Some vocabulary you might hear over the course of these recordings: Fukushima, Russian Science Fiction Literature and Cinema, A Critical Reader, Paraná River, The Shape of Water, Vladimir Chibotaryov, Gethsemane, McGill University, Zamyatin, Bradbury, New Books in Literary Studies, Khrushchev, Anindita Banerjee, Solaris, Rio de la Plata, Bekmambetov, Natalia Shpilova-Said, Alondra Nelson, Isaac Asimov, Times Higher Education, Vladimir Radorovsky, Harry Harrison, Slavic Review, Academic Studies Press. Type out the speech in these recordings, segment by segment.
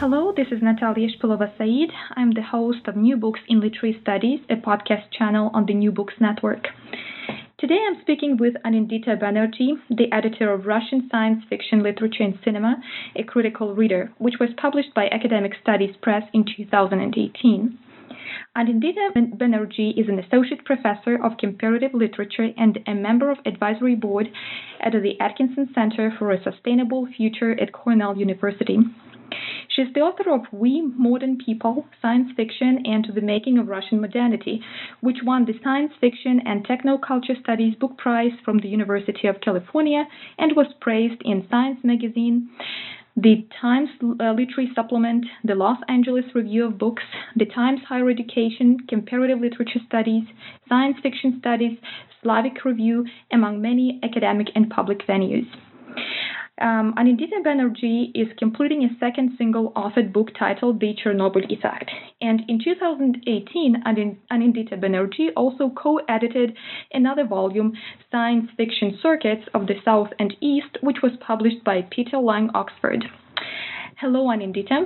Hello, this is Natalia Shpilova-Said. I'm the host of New Books in Literary Studies, a podcast channel on the New Books Network. Today I'm speaking with Anindita Banerjee, the editor of Russian Science Fiction Literature and Cinema, A Critical Reader, which was published by Academic Studies Press in 2018. Anindita Banerjee is an associate professor of comparative literature and a member of advisory board at the Atkinson Center for a Sustainable Future at Cornell University. She is the author of We Modern People, Science Fiction and the Making of Russian Modernity, which won the Science Fiction and Technoculture Studies Book Prize from the University of California and was praised in Science Magazine, the Times Literary Supplement, the Los Angeles Review of Books, the Times Higher Education, Comparative Literature Studies, Science Fiction Studies, Slavic Review, among many academic and public venues. Anindita Banerjee is completing a second single-authored book titled The Chernobyl Effect. And in 2018, Anindita Banerjee also co-edited another volume, Science Fiction Circuits of the South and East, which was published by Peter Lang Oxford. Hello, Anindita.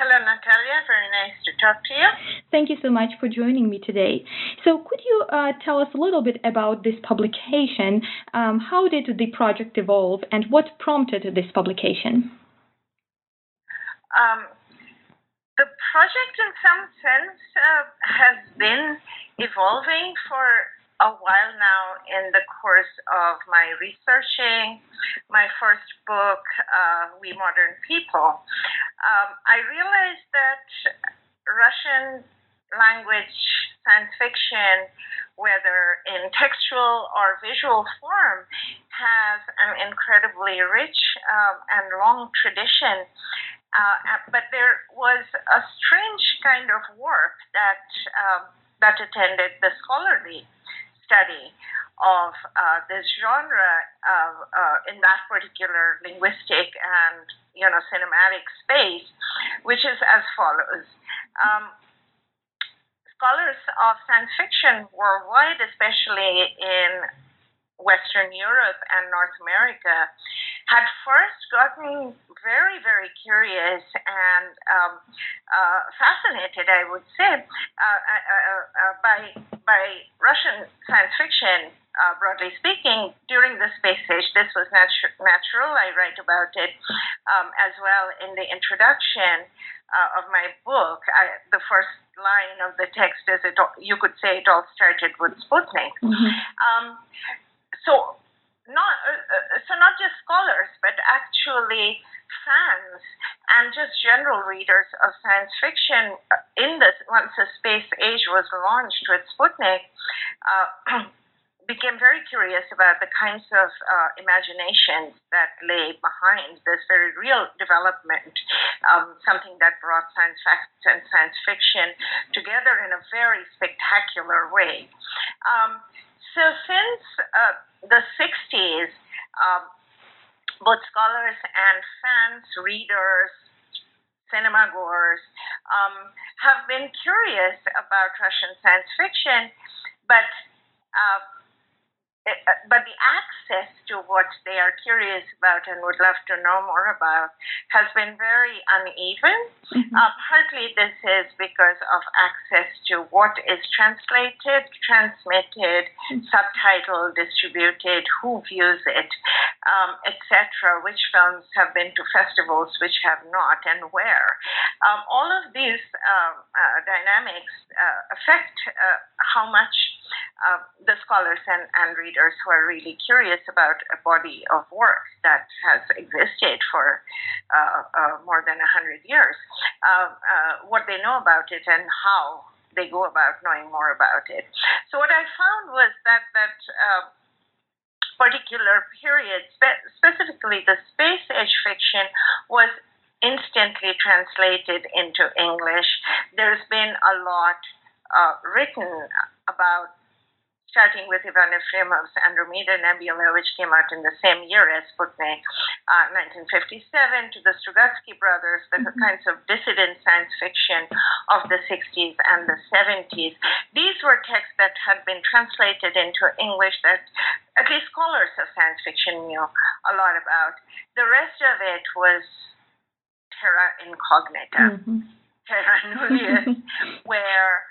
Hello, Natalia. Very nice to talk to you. Thank you so much for joining me today. So could you tell us a little bit about this publication? How did the project evolve and what prompted this publication? The project, in some sense, has been evolving for a while now in the course of my researching. My first book, We Modern People, I realized that Russian language science fiction, whether in textual or visual form, has an incredibly rich and long tradition. But there was a strange kind of work that attended the scholarly study of this genre in that particular linguistic and cinematic space, which is as follows. Scholars of science fiction worldwide, especially in Western Europe and North America, had first gotten very, very curious and fascinated, I would say, by Russian science fiction, broadly speaking, during the space age. This was natural. I write about it as well in the introduction of my book. The first line of the text is, you could say it all started with Sputnik. Mm-hmm. So not just scholars, but actually fans and just general readers of science fiction once the space age was launched with Sputnik, became very curious about the kinds of imaginations that lay behind this very real development, something that brought science fact and science fiction together in a very spectacular way. So since the 60s, both scholars and fans, readers, cinemagoers, have been curious about Russian science fiction, but the access to what they are curious about and would love to know more about has been very uneven. Mm-hmm. Partly this is because of access to what is translated, transmitted, mm-hmm. subtitled, distributed, who views it, etc., which films have been to festivals, which have not, and where. All of these dynamics affect how much the scholars and readers who are really curious about a body of work that has existed for more than 100 years, what they know about it and how they go about knowing more about it. So what I found was that particular period, specifically the space age fiction, was instantly translated into English. There's been a lot written about, starting with Ivan Efremov's Andromeda Nebula, which came out in the same year as Sputnik, 1957, to the Strugatsky brothers, the kinds of dissident science fiction of the 60s and the 70s. These were texts that had been translated into English that at least scholars of science fiction knew a lot about. The rest of it was terra incognita, terra nullius, where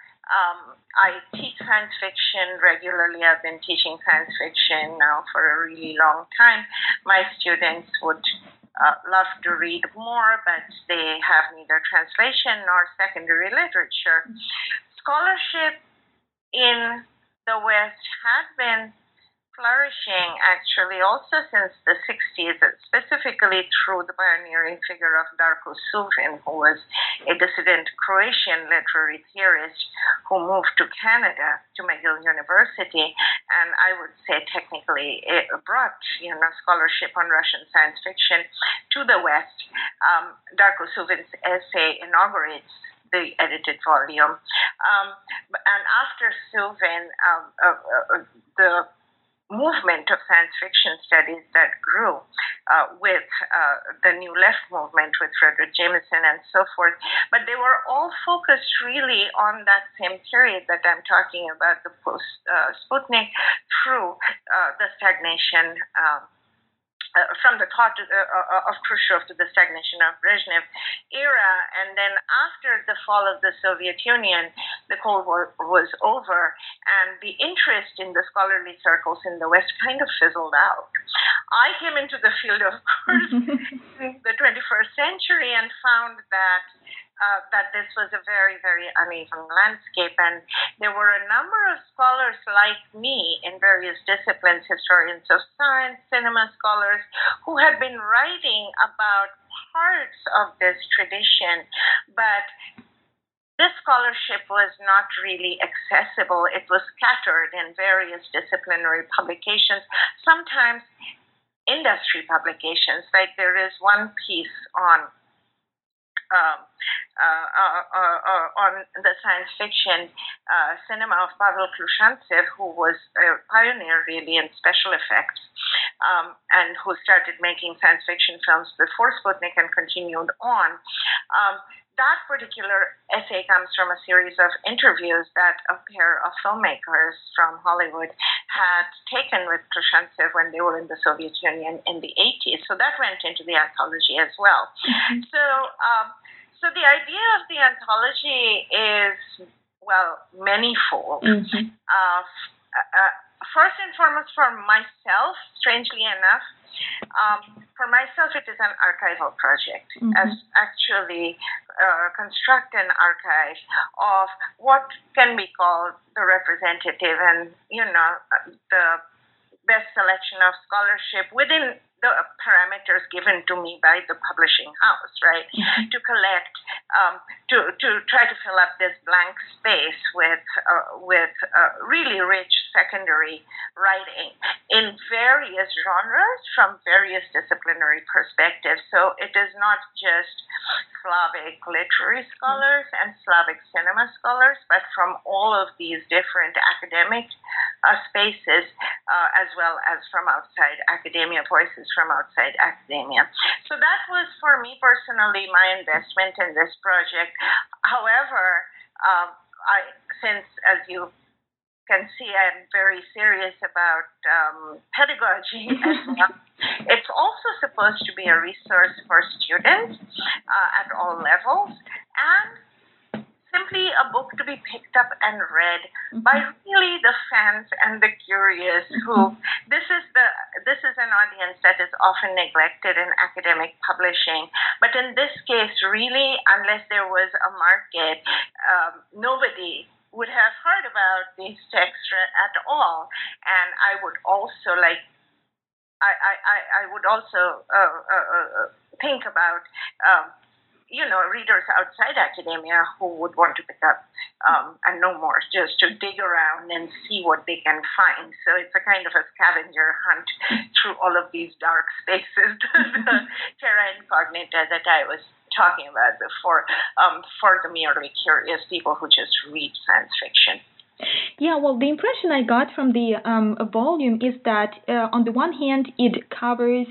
I teach science fiction regularly. I've been teaching science fiction now for a really long time. My students would love to read more, but they have neither translation nor secondary literature. Scholarship in the West had been flourishing, actually, also since the 60s, specifically through the pioneering figure of Darko Suvin, who was a dissident Croatian literary theorist who moved to Canada, to McGill University, and I would say technically it brought scholarship on Russian science fiction to the West. Darko Suvin's essay inaugurates the edited volume. And after Suvin, the movement of science fiction studies that grew with the New Left movement with Frederick Jameson and so forth. But they were all focused really on that same period that I'm talking about, the post-Sputnik through the stagnation from the thought of Khrushchev to the stagnation of Brezhnev era. And then after the fall of the Soviet Union, the Cold War was over, and the interest in the scholarly circles in the West kind of fizzled out. I came into the field, of course, in the 21st century and found that this was a very, very uneven landscape. And there were a number of scholars like me in various disciplines, historians of science, cinema scholars, who had been writing about parts of this tradition, but this scholarship was not really accessible. It was scattered in various disciplinary publications, sometimes industry publications. Like there is one piece on the science fiction cinema of Pavel Klushantsev, who was a pioneer really in special effects and who started making science fiction films before Sputnik and continued on. That particular essay comes from a series of interviews that a pair of filmmakers from Hollywood had taken with Klushantsev when they were in the Soviet Union in the 80s. So that went into the anthology as well. So the idea of the anthology is, well, manyfold. First and foremost, for myself, strangely enough, for myself, it is an archival project, as actually construct an archive of what can be called the representative and, the best selection of scholarship within the parameters given to me by the publishing house, right? To collect, to try to fill up this blank space with really rich secondary writing in various genres from various disciplinary perspectives. So it is not just Slavic literary scholars and Slavic cinema scholars, but from all of these different academic spaces, as well as from outside academia, voices from outside academia. So that was, for me personally, my investment in this project. However, since, as you can see, I'm very serious about pedagogy as well. It's also supposed to be a resource for students at all levels, and simply a book to be picked up and read by really the fans and the curious. Who this is an audience that is often neglected in academic publishing, but in this case, really, unless there was a market, nobody would have heard about these texts at all. And I would also think about readers outside academia who would want to pick up and no more, just to dig around and see what they can find. So it's a kind of a scavenger hunt through all of these dark spaces, the terra incognita that I was talking about before, for the merely curious people who just read science fiction. Yeah, well, the impression I got from the volume is that on the one hand, it covers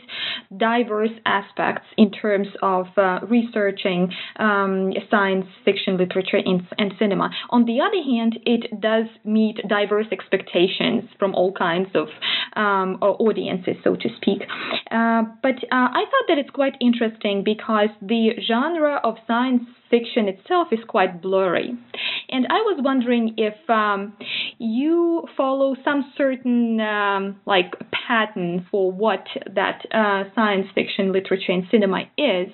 diverse aspects in terms of researching science fiction literature and cinema. On the other hand, it does meet diverse expectations from all kinds of audiences, so to speak. But I thought that it's quite interesting because the genre of science fiction itself is quite blurry. And I was wondering if you follow some certain pattern for what that science fiction literature and cinema is.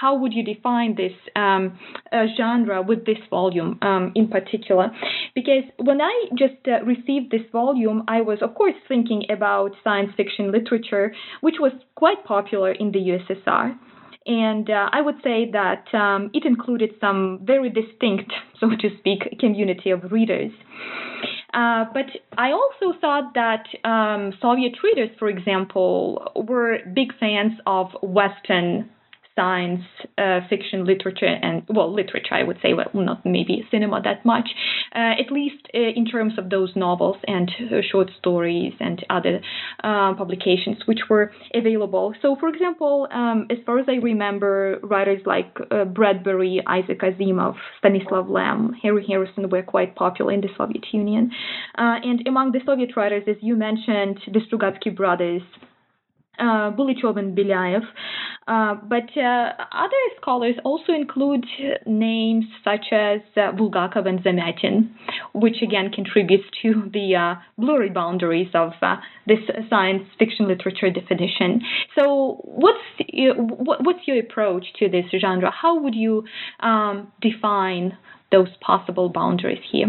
How would you define this genre with this volume in particular? Because when I just received this volume, I was, of course, thinking about science fiction literature, which was quite popular in the USSR. And I would say that it included some very distinct, so to speak, community of readers. But I also thought that Soviet readers, for example, were big fans of Western science fiction literature and, well, literature, I would say, well, not maybe cinema that much, at least in terms of those novels and short stories and other publications which were available. So, for example, as far as I remember, writers like Bradbury, Isaac Asimov, Stanislav Lem, Harry Harrison were quite popular in the Soviet Union. And among the Soviet writers, as you mentioned, the Strugatsky brothers, Bulgakov and Belyaev. But other scholars also include names such as Bulgakov and Zamyatin, which again contributes to the blurry boundaries of this science fiction literature definition. So what's your approach to this genre? How would you define those possible boundaries here?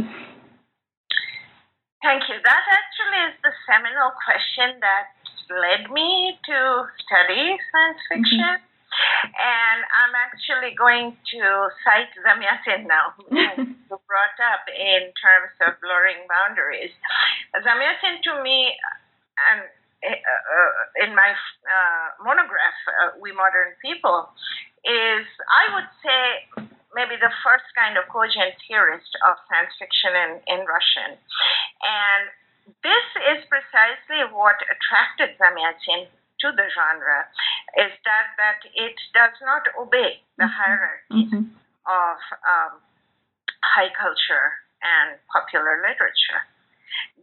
Thank you. That actually is the seminal question that led me to study science fiction, and I'm actually going to cite Zamyatin now, who brought up in terms of blurring boundaries. Zamyatin, to me, and in my monograph, We Modern People, is, I would say, maybe the first kind of cogent theorist of science fiction in Russian. And this is precisely what attracted Zamyatin to the genre, is that it does not obey the hierarchies of high culture and popular literature,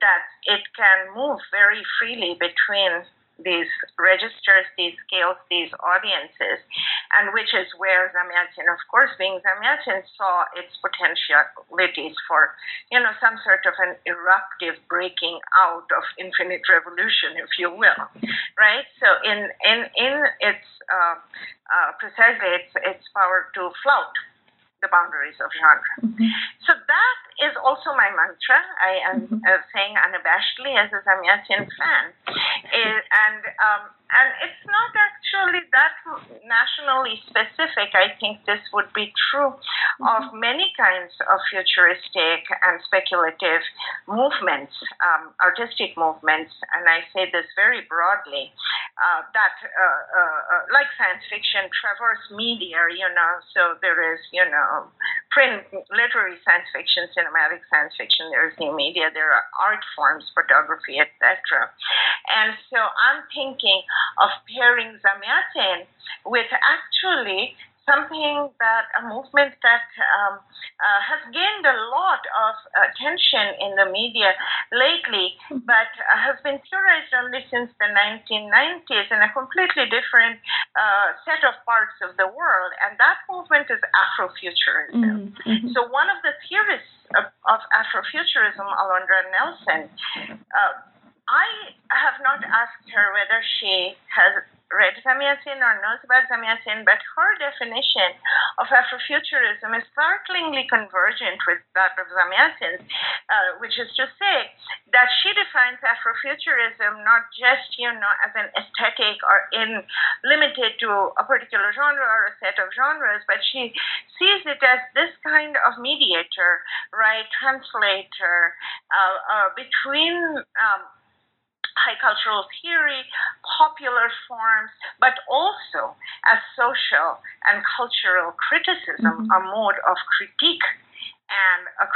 that it can move very freely between these registers, these scales, these audiences, and which is where Zamyatin, of course, being Zamyatin, saw its potentialities for, some sort of an eruptive breaking out of infinite revolution, if you will, right? So in its precisely its power to flout the boundaries of genre. So that is also my mantra. I am saying unabashedly as a Zamyatin fan. And it's not actually that nationally specific. I think this would be true of many kinds of futuristic and speculative movements, artistic movements, and I say this very broadly, that like science fiction, traverse media, so there is, print, literary science fiction, cinematic science fiction, there is new media, there are art forms, photography, etc. And so I'm thinking of pairing Zamyatin with actually something that a movement that has gained a lot of attention in the media lately, but has been theorized only since the 1990s in a completely different set of parts of the world, and that movement is Afrofuturism. So one of the theorists of Afrofuturism, Alondra Nelson, I have not asked her whether she has read Zamyatin or knows about Zamyatin, but her definition of Afrofuturism is startlingly convergent with that of Zamyatin's, which is to say that she defines Afrofuturism not just, as an aesthetic or in limited to a particular genre or a set of genres, but she sees it as this kind of mediator, right, translator between high cultural theory, popular forms, but also as social and cultural criticism, a mode of critique and a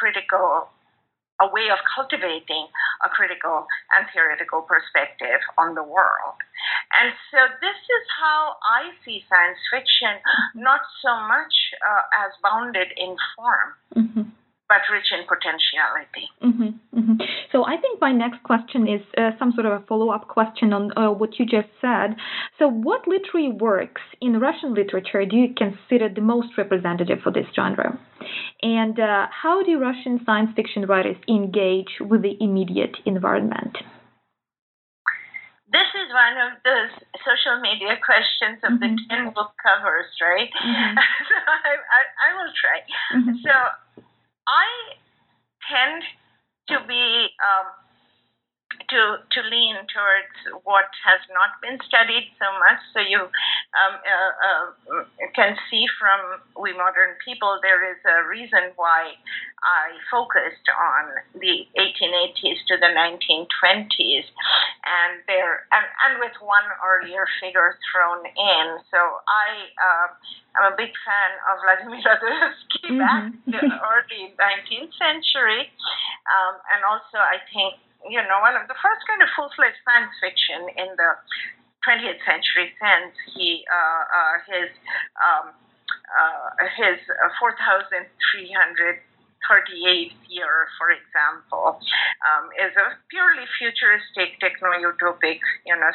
way of cultivating a critical and theoretical perspective on the world. And so this is how I see science fiction, not so much as bounded in form, but rich in potentiality. So I think my next question is some sort of a follow-up question on what you just said. So what literary works in Russian literature do you consider the most representative for this genre? And how do Russian science fiction writers engage with the immediate environment? This is one of those social media questions of the 10 book covers, right? So I will try. So I tend to lean towards what has not been studied so much. So you can see from We Modern People, there is a reason why I focused on the 1880s to the 1920s, and with one earlier figure thrown in. So I'm a big fan of Vladimir Radorovsky back in the early 19th century, and also I think one of the first kind of full-fledged science fiction in the 20th century since his 4,338th year, for example, is a purely futuristic, techno-utopic,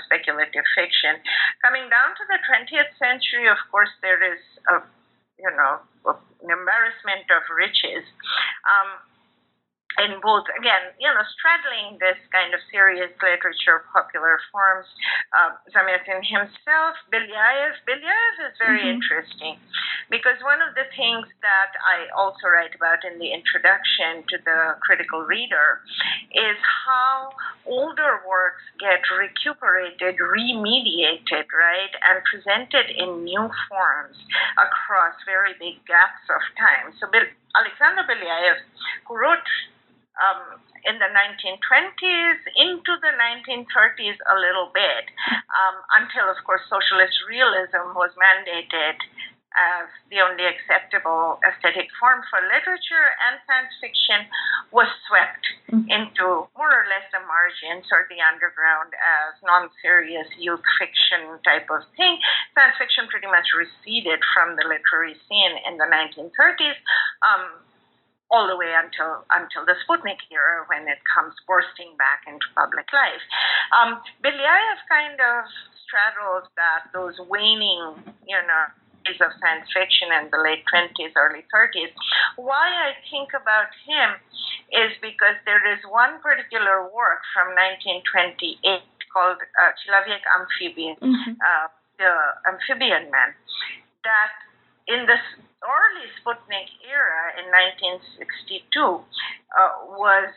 speculative fiction. Coming down to the 20th century, of course, there is an embarrassment of riches. In both, again, straddling this kind of serious literature, popular forms, Zamyatin himself, Belyaev. Belyaev is very interesting because one of the things that I also write about in the introduction to The Critical Reader is how older works get recuperated, remediated, right, and presented in new forms across very big gaps of time. So Alexander Belyaev, who wrote in the 1920s into the 1930s a little bit, until, of course, socialist realism was mandated as the only acceptable aesthetic form for literature, and science fiction was swept into more or less the margins or the underground as non-serious youth fiction type of thing. Science fiction pretty much receded from the literary scene in the 1930s, all the way until the Sputnik era, when it comes bursting back into public life. Belyaev kind of straddles that, those waning, of science fiction in the late 20s, early 30s. Why I think about him is because there is one particular work from 1928 called Chilavyek Amphibian, The Amphibian Man, that in the early Sputnik era in 1962 was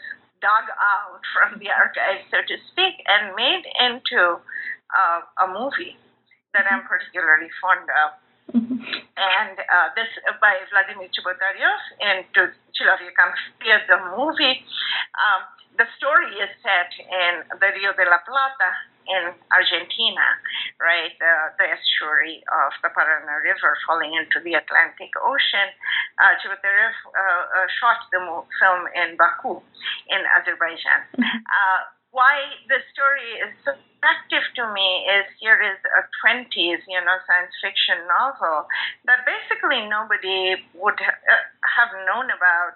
dug out from the archives, so to speak, and made into a movie that I'm particularly fond of. And this by Vladimir Chibotaryov in Chilavyek Amphibian, the movie. The story is set in the Rio de la Plata in Argentina, right? The estuary of the Paraná River falling into the Atlantic Ocean. Chibotaryov shot the film in Baku, in Azerbaijan. Why the story is so attractive to me is here is a 20s, science fiction novel that basically nobody would have known about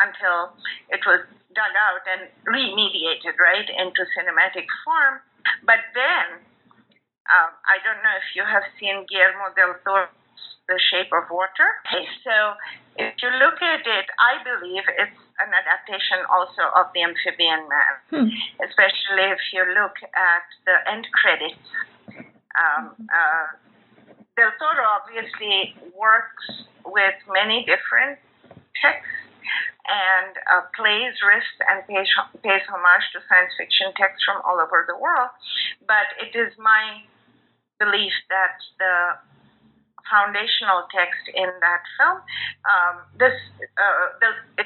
until it was dug out and remediated, right, into cinematic form. But then, I don't know if you have seen Guillermo del Toro's The Shape of Water. Okay, so If you look at it, I believe it's an adaptation also of The Amphibian Man, especially if you look at the end credits. Del Toro obviously works with many different texts and plays, risks, and pays homage to science fiction texts from all over the world. But it is my belief that the foundational text in that film, it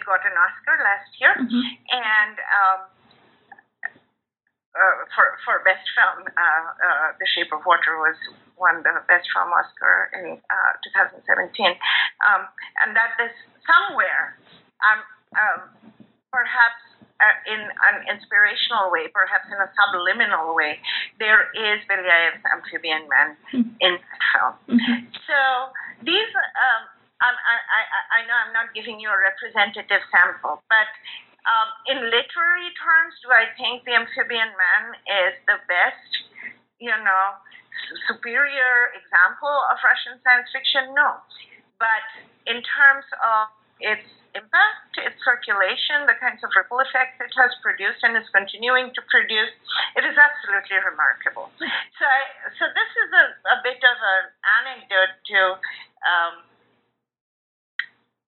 got an Oscar last year, and for best film, The Shape of Water won the best film Oscar in 2017, and that is somewhere, perhaps in an inspirational way, perhaps in a subliminal way, there is Belyaev's Amphibian Man in that film. So these, I know I'm not giving you a representative sample, but in literary terms, do I think The Amphibian Man is the best, superior example of Russian science fiction? No. But in terms of its impact, its circulation, the kinds of ripple effects it has produced and is continuing to produce, it is absolutely remarkable. So this is a bit of an anecdote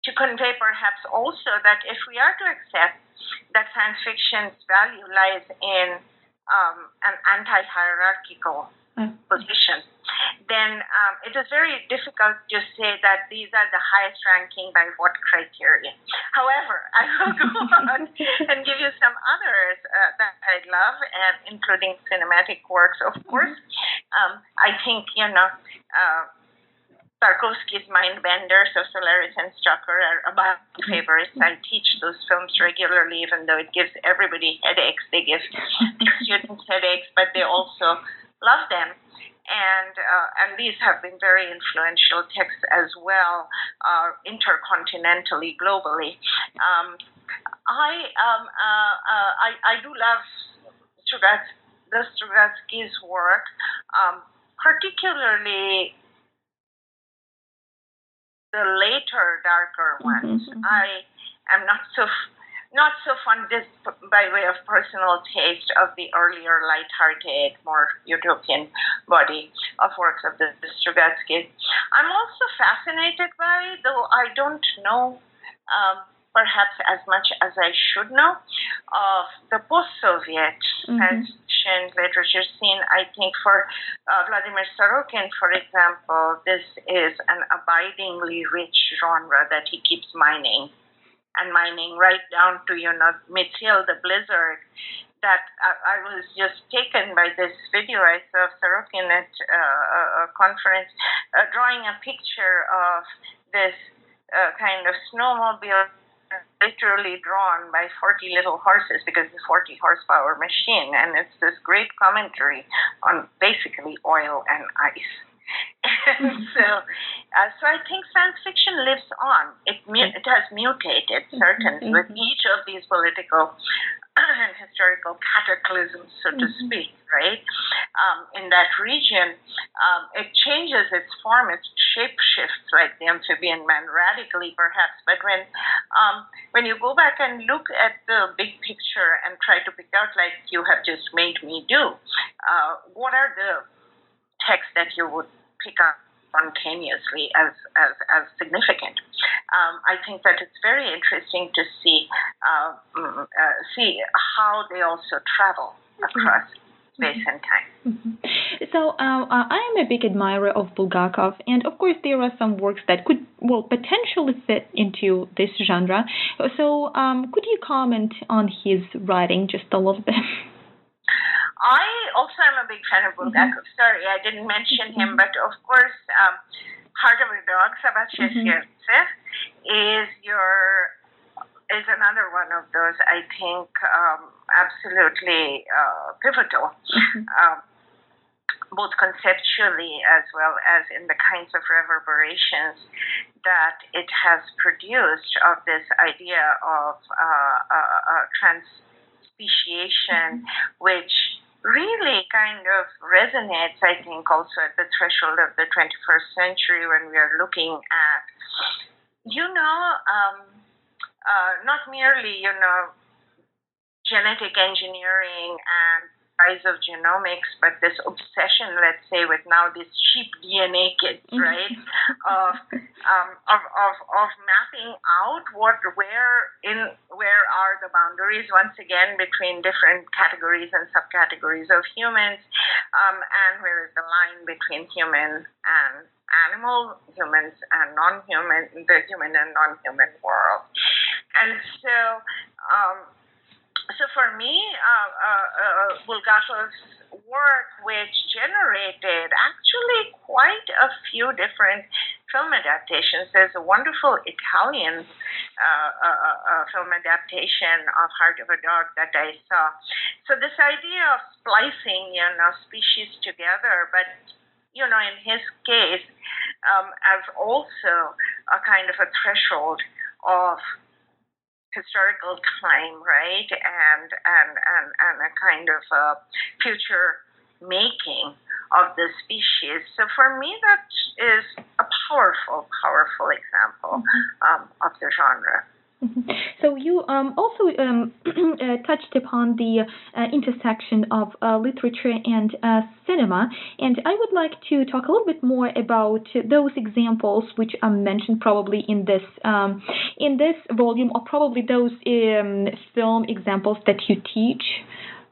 to convey perhaps also that if we are to accept that science fiction's value lies in an anti-hierarchical position, then it is very difficult to say that these are the highest ranking by what criteria. However, I will go on and give you some others that I love, and including cinematic works, of course. I think, Tarkovsky's Mind Benders of Solaris and Stalker are about favorites. I teach those films regularly, even though it gives everybody headaches. They give the students headaches, but they also love them, and these have been very influential texts as well, intercontinentally, globally. I do love Strugatsky's work, particularly the later, darker ones. I am not so fond, this by way of personal taste, of the earlier lighthearted, more utopian body of works of the Strugatsky. I'm also fascinated by, though I don't know perhaps as much as I should know, of the post-Soviet science fiction literature scene. I think for Vladimir Sorokin, for example, this is an abidingly rich genre that he keeps mining. And mining right down to, Mithiel the Blizzard, that I was just taken by this video I saw of Sorokin at a conference, drawing a picture of this kind of snowmobile literally drawn by 40 little horses, because it's a 40 horsepower machine, and it's this great commentary on basically oil and ice. And so I think science fiction lives on. It has mutated, certainly, with each of these political and historical cataclysms, so to speak, right? In that region, it changes its form, its shape shifts, like The Amphibian Man, radically perhaps. But when you go back and look at the big picture and try to pick out, like you have just made me do, what are the text that you would pick up spontaneously as significant. I think that it's very interesting to see how they also travel across space and time. So I am a big admirer of Bulgakov, and of course there are some works that could potentially fit into this genre. So could you comment on his writing just a little bit? I also am a big fan of Bulgakov. Sorry, I didn't mention him, but of course, Heart of a Dog, Sabachye Sertse, is another one of those, I think, absolutely pivotal, both conceptually as well as in the kinds of reverberations that it has produced of this idea of trans-speciation, which really kind of resonates, I think, also at the threshold of the 21st century when we are looking at not merely, genetic engineering and rise of genomics, but this obsession, let's say, with now this sheep DNA kits, right, of mapping out where are the boundaries once again between different categories and subcategories of humans, and where is the line between human and animal, humans and non-human, the human and non-human world, and so. So for me, Bulgakov's work, which generated actually quite a few different film adaptations. There's a wonderful Italian film adaptation of Heart of a Dog that I saw. So this idea of splicing, species together, but, in his case, as also a kind of a threshold of historical time, right, and a kind of a future making of the species. So for me, that is a powerful example of the genre. Mm-hmm. So you also touched upon the intersection of literature and cinema, and I would like to talk a little bit more about those examples which are mentioned probably in this volume, or probably those film examples that you teach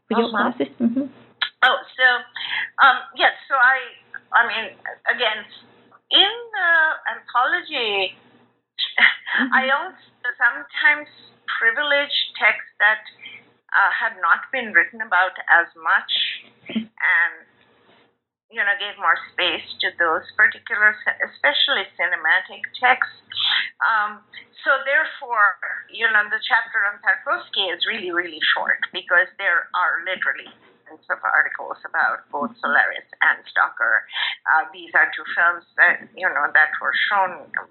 with your classes. Mm-hmm. Oh, so yes. So I mean, again, in the anthology, I also sometimes privilege texts that had not been written about as much, and gave more space to those particular, especially cinematic texts. So therefore, the chapter on Tarkovsky is really, really short because there are literally of articles about both Solaris and Stalker. These are two films that that were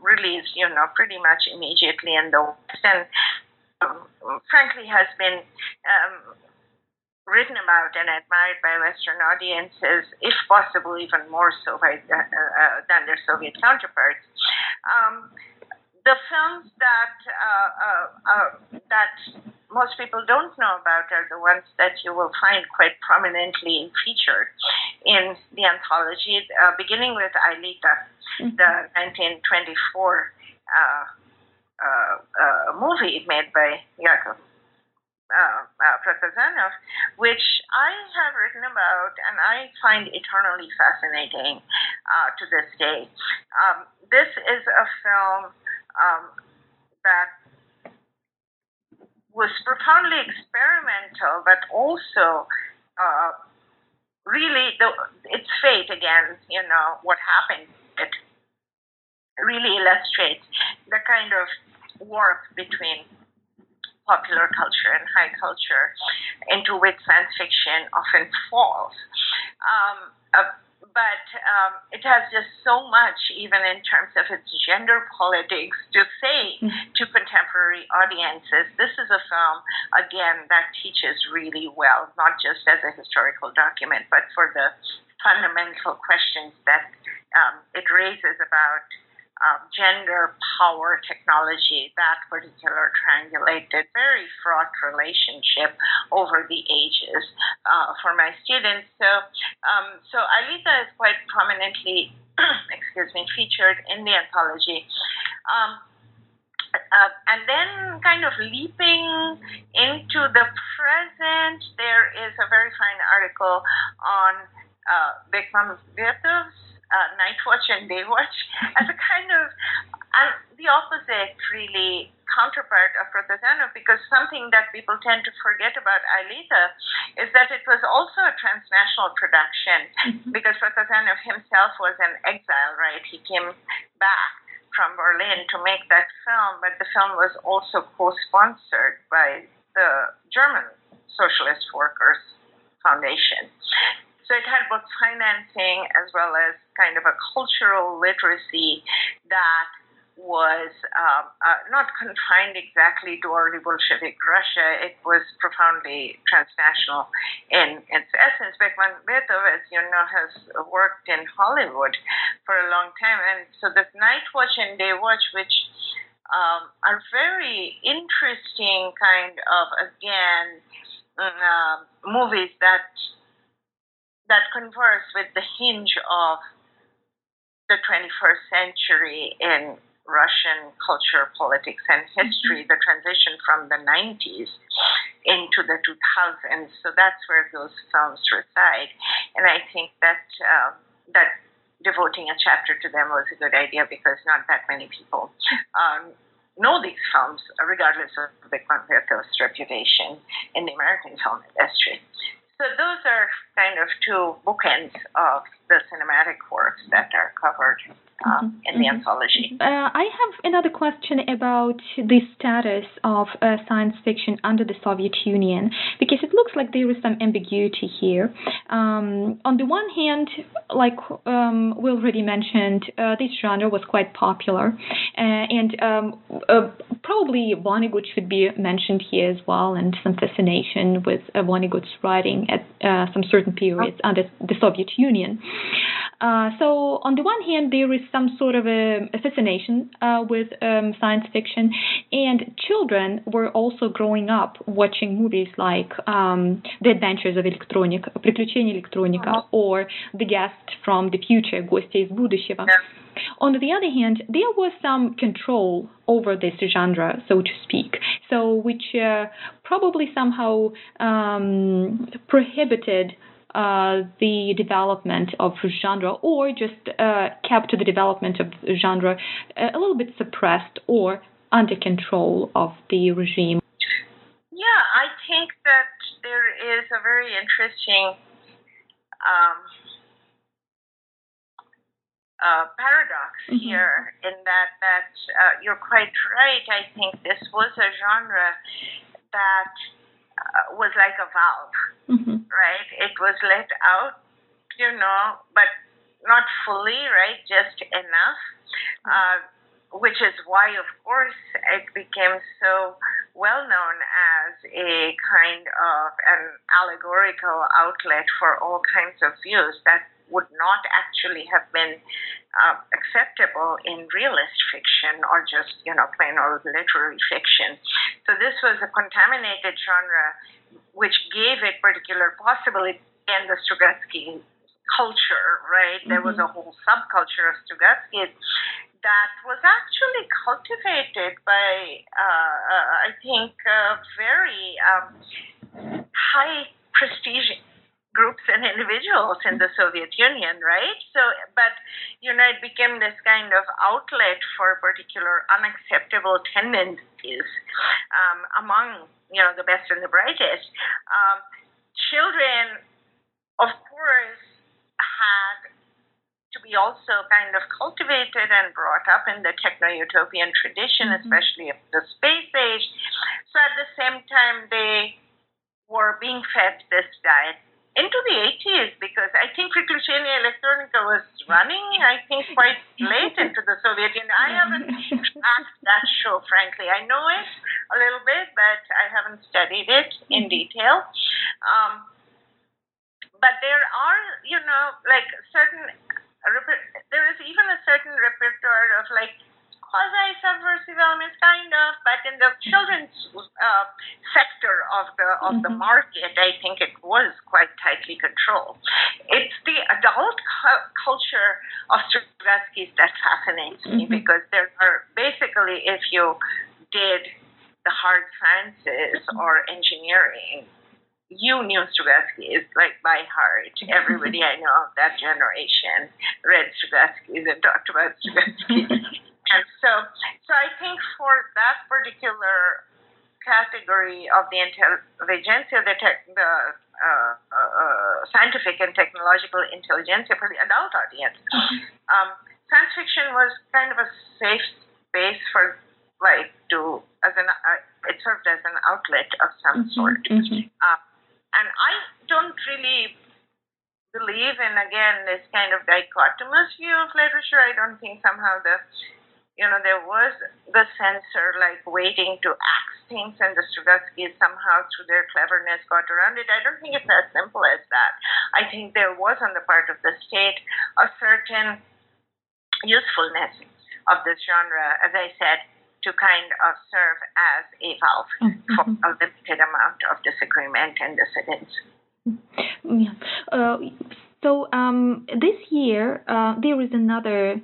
released pretty much immediately in the West, and frankly has been written about and admired by Western audiences, if possible, even more so than their Soviet counterparts. The films that that most people don't know about are the ones that you will find quite prominently featured in the anthology, beginning with Aelita, the 1924 movie made by Yakov Protazanov, which I have written about and I find eternally fascinating to this day. This is a film that was profoundly experimental, but also really its fate again, what happened. It really illustrates the kind of warp between popular culture and high culture into which science fiction often falls. But it has just so much, even in terms of its gender politics, to say to contemporary audiences. This is a film, again, that teaches really well, not just as a historical document, but for the fundamental questions that it raises about gender, power, technology. That particular triangulated, very fraught relationship over the ages for my students. So Aelita is quite prominently, featured in the anthology. And then kind of leaping into the present, there is a very fine article on Bekmambetov Night Watch and Day Watch as a kind of the opposite, really, counterpart of Protazanov, because something that people tend to forget about Aelita is that it was also a transnational production, because Protazanov himself was an exile, right? He came back from Berlin to make that film, but the film was also co-sponsored by the German Socialist Workers Foundation. So it had both financing as well as kind of a cultural literacy that was not confined exactly to early Bolshevik Russia. It was profoundly transnational in its essence. Bekmambetov, as you know, has worked in Hollywood for a long time. And so this Night Watch and Day Watch, which are very interesting kind of, again, movies that converse with the hinge of the 21st century in Russian culture, politics, and history, the transition from the 90s into the 2000s. So that's where those films reside. And I think that devoting a chapter to them was a good idea because not that many people know these films, regardless of the conservative reputation in the American film industry. So those are kind of two bookends of the cinematic works that are covered in the anthology. I have another question about the status of science fiction under the Soviet Union, because it looks like there is some ambiguity here. On the one hand, like we already mentioned, this genre was quite popular, and probably Vonnegut should be mentioned here as well, and some fascination with Vonnegut's writing at some certain periods under the Soviet Union. So on the one hand, there is some sort of a fascination with science fiction, and children were also growing up watching movies like The Adventures of Electronica, Приключения Электроника, or The Guest from the Future, Гости из будущего. On the other hand, there was some control over this genre, so to speak, so which probably somehow prohibited the development of genre, or just kept the development of genre a little bit suppressed or under control of the regime. Yeah, I think that there is a very interesting paradox here in that you're quite right. I think this was a genre that was like a valve, right? It was let out, you know, but not fully, right? Just enough, which is why, of course, it became so well known as a kind of an allegorical outlet for all kinds of views that would not actually have been acceptable in realist fiction or just, you know, plain old literary fiction. So this was a contaminated genre which gave it particular possibility in the Strugatsky culture, right? There was a whole subculture of Strugatsky that was actually cultivated by, I think, very high prestige groups and individuals in the Soviet Union, right? So, but, you know, it became this kind of outlet for particular unacceptable tendencies among, you know, the best and the brightest. Children, of course, had to be also kind of cultivated and brought up in the techno-utopian tradition, especially of the space age. So at the same time, they were being fed this diet into the 80s, because I think Priключения Электроника was running, I think, quite late into the Soviet Union. I haven't tracked that show, frankly. I know it a little bit, but I haven't studied it in detail. But there are, you know, like there is even a certain repertoire of, like, quasi-subversive elements, kind of, but in the children's sector of the market, I think it was quite tightly controlled. It's the adult culture of Strugatsky's that fascinates me, because there are basically, if you did the hard sciences or engineering, you knew Strugatsky is like by heart. Everybody I know of that generation read Strugatsky and talked about Strugatsky. And so I think for that particular category of the intelligentsia, the scientific and technological intelligentsia for the adult audience, science fiction was kind of a safe space for, like, it served as an outlet of some sort. And I don't really believe in, again, this kind of dichotomous view of literature. I don't think somehow there was the censor, like, waiting to axe things, and the Strugatskys somehow, through their cleverness, got around it. I don't think it's as simple as that. I think there was, on the part of the state, a certain usefulness of this genre, as I said, to kind of serve as a valve for a limited amount of disagreement and dissidence. So this year, there is another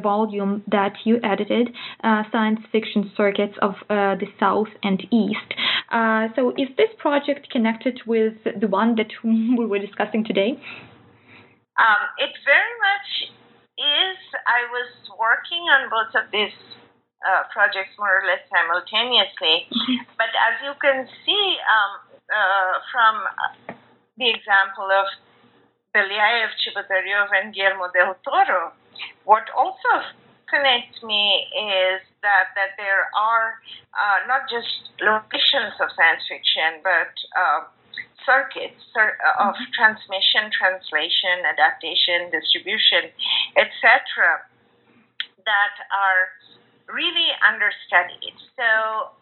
volume that you edited, Science Fiction Circuits of the South and East. So is this project connected with the one that we were discussing today? It very much is. I was working on both of these projects more or less simultaneously. But as you can see from the example of Belyaev, Chibotaryov, and Guillermo del Toro, what also connects me is that there are not just locations of science fiction, but circuits of transmission, translation, adaptation, distribution, etc., that are really understudied. So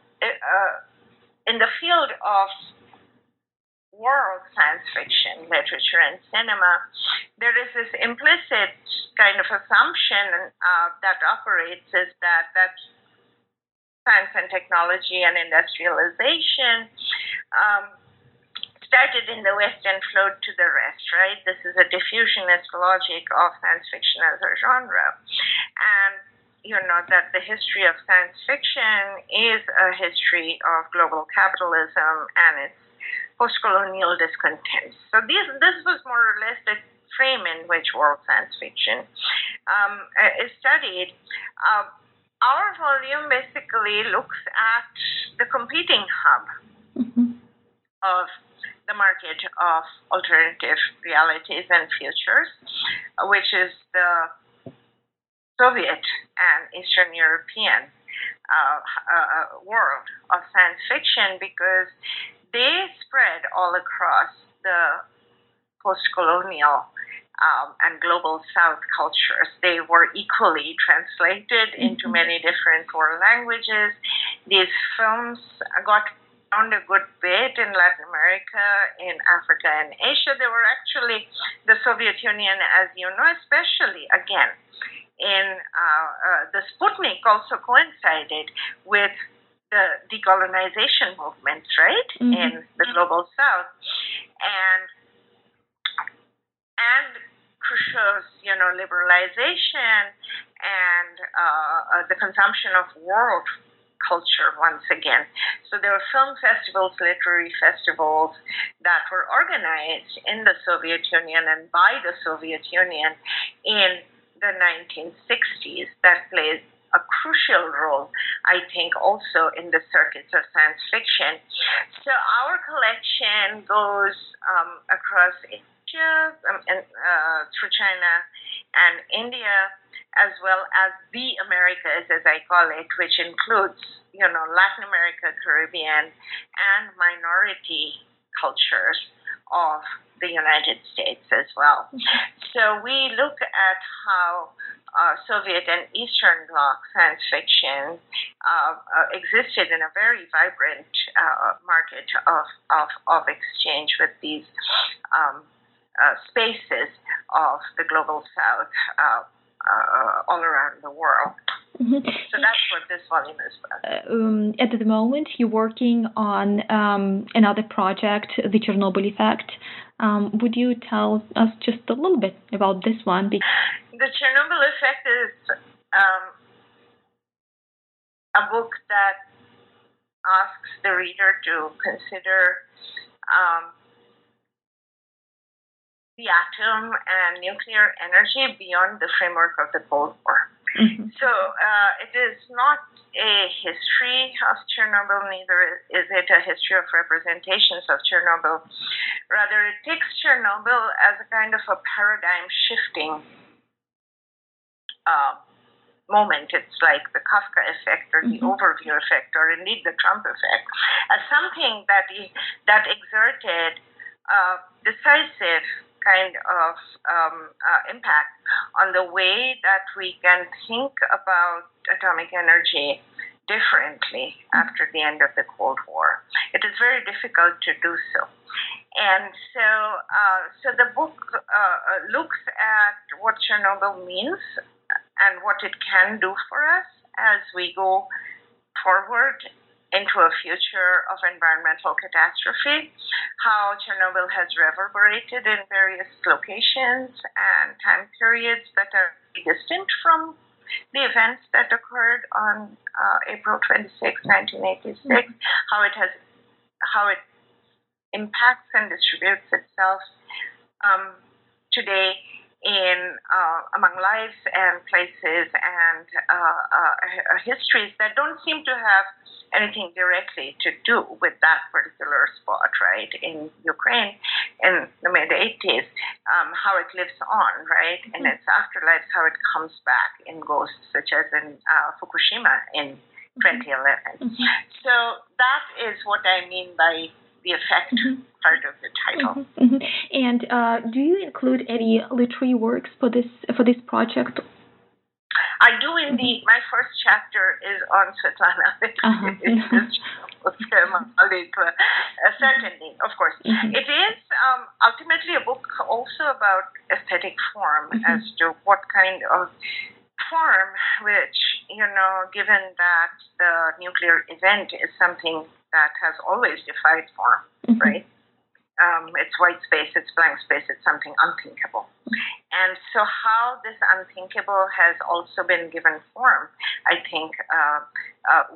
in the field of world science fiction, literature, and cinema, there is this implicit kind of assumption that operates, is that science and technology and industrialization started in the West and flowed to the rest, right? This is a diffusionist logic of science fiction as a genre. And you know that the history of science fiction is a history of global capitalism and its post-colonial discontent. So this was more or less the frame in which world science fiction is studied. Our volume basically looks at the competing hub of the market of alternative realities and futures, which is the Soviet and Eastern European world of science fiction, because they spread all across the post-colonial and global South cultures. They were equally translated into many different world languages. These films got found a good bit in Latin America, in Africa, and Asia. They were actually the Soviet Union, as you know, especially, again, in the Sputnik also coincided with the decolonization movements, right, in the global South, and Khrushchev's, you know, liberalization and the consumption of world culture once again. So there were film festivals, literary festivals that were organized in the Soviet Union and by the Soviet Union in the 1960s that played a crucial role, I think, also in the circuits of science fiction. So our collection goes across Asia, through China and India, as well as the Americas, as I call it, which includes, you know, Latin America, Caribbean, and minority cultures of the United States as well. So we look at how Soviet and Eastern Bloc science fiction existed in a very vibrant market of exchange with these spaces of the global South all around the world. So that's what this volume is about. At the moment, you're working on another project, The Chernobyl Effect. Would you tell us just a little bit about this one? The Chernobyl Effect is a book that asks the reader to consider the atom and nuclear energy beyond the framework of the Cold War. So it is not a history of Chernobyl, neither is it a history of representations of Chernobyl. Rather, it takes Chernobyl as a kind of a paradigm shifting moment. It's like the Kafka effect or the Overview effect, or indeed the Trump effect, as something that exerted decisive kind of impact on the way that we can think about atomic energy differently after the end of the Cold War. It is very difficult to do so. And so the book looks at what Chernobyl means and what it can do for us as we go forward into a future of environmental catastrophe, how Chernobyl has reverberated in various locations and time periods that are distinct from the events that occurred on April 26, 1986, how it impacts and distributes itself today in among lives and places and histories that don't seem to have anything directly to do with that particular spot, right, in Ukraine in the mid-'80s, how it lives on, right, in its afterlife, how it comes back in ghosts, such as in Fukushima in 2011. Mm-hmm. So that is what I mean by the effect part of the title. Mm-hmm. And do you include any literary works for this project? I do indeed. My first chapter is on Svetlana. Certainly, of course. Mm-hmm. It is ultimately a book also about aesthetic form, mm-hmm. as to what kind of form, which, you know, given that the nuclear event is something that has always defied form, mm-hmm. right? It's white space, it's blank space, it's something unthinkable. And so how this unthinkable has also been given form, I think,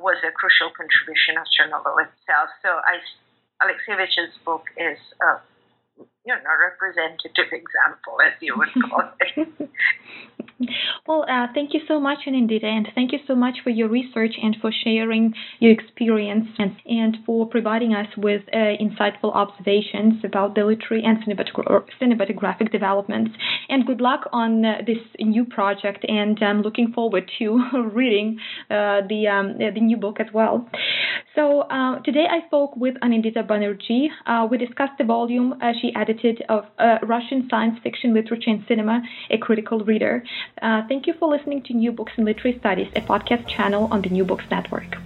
was a crucial contribution of Chernobyl itself. So Alekseyevich's book is a representative example, as you would call it. Well, thank you so much, Anindita, and thank you so much for your research and for sharing your experience and for providing us with insightful observations about the literary and cinematographic developments. And good luck on this new project, and I'm looking forward to reading the new book as well. So today I spoke with Anindita Banerjee. We discussed the volume she edited of Russian Science Fiction Literature and Cinema, A Critical Reader. Thank you for listening to New Books in Literary Studies, a podcast channel on the New Books Network.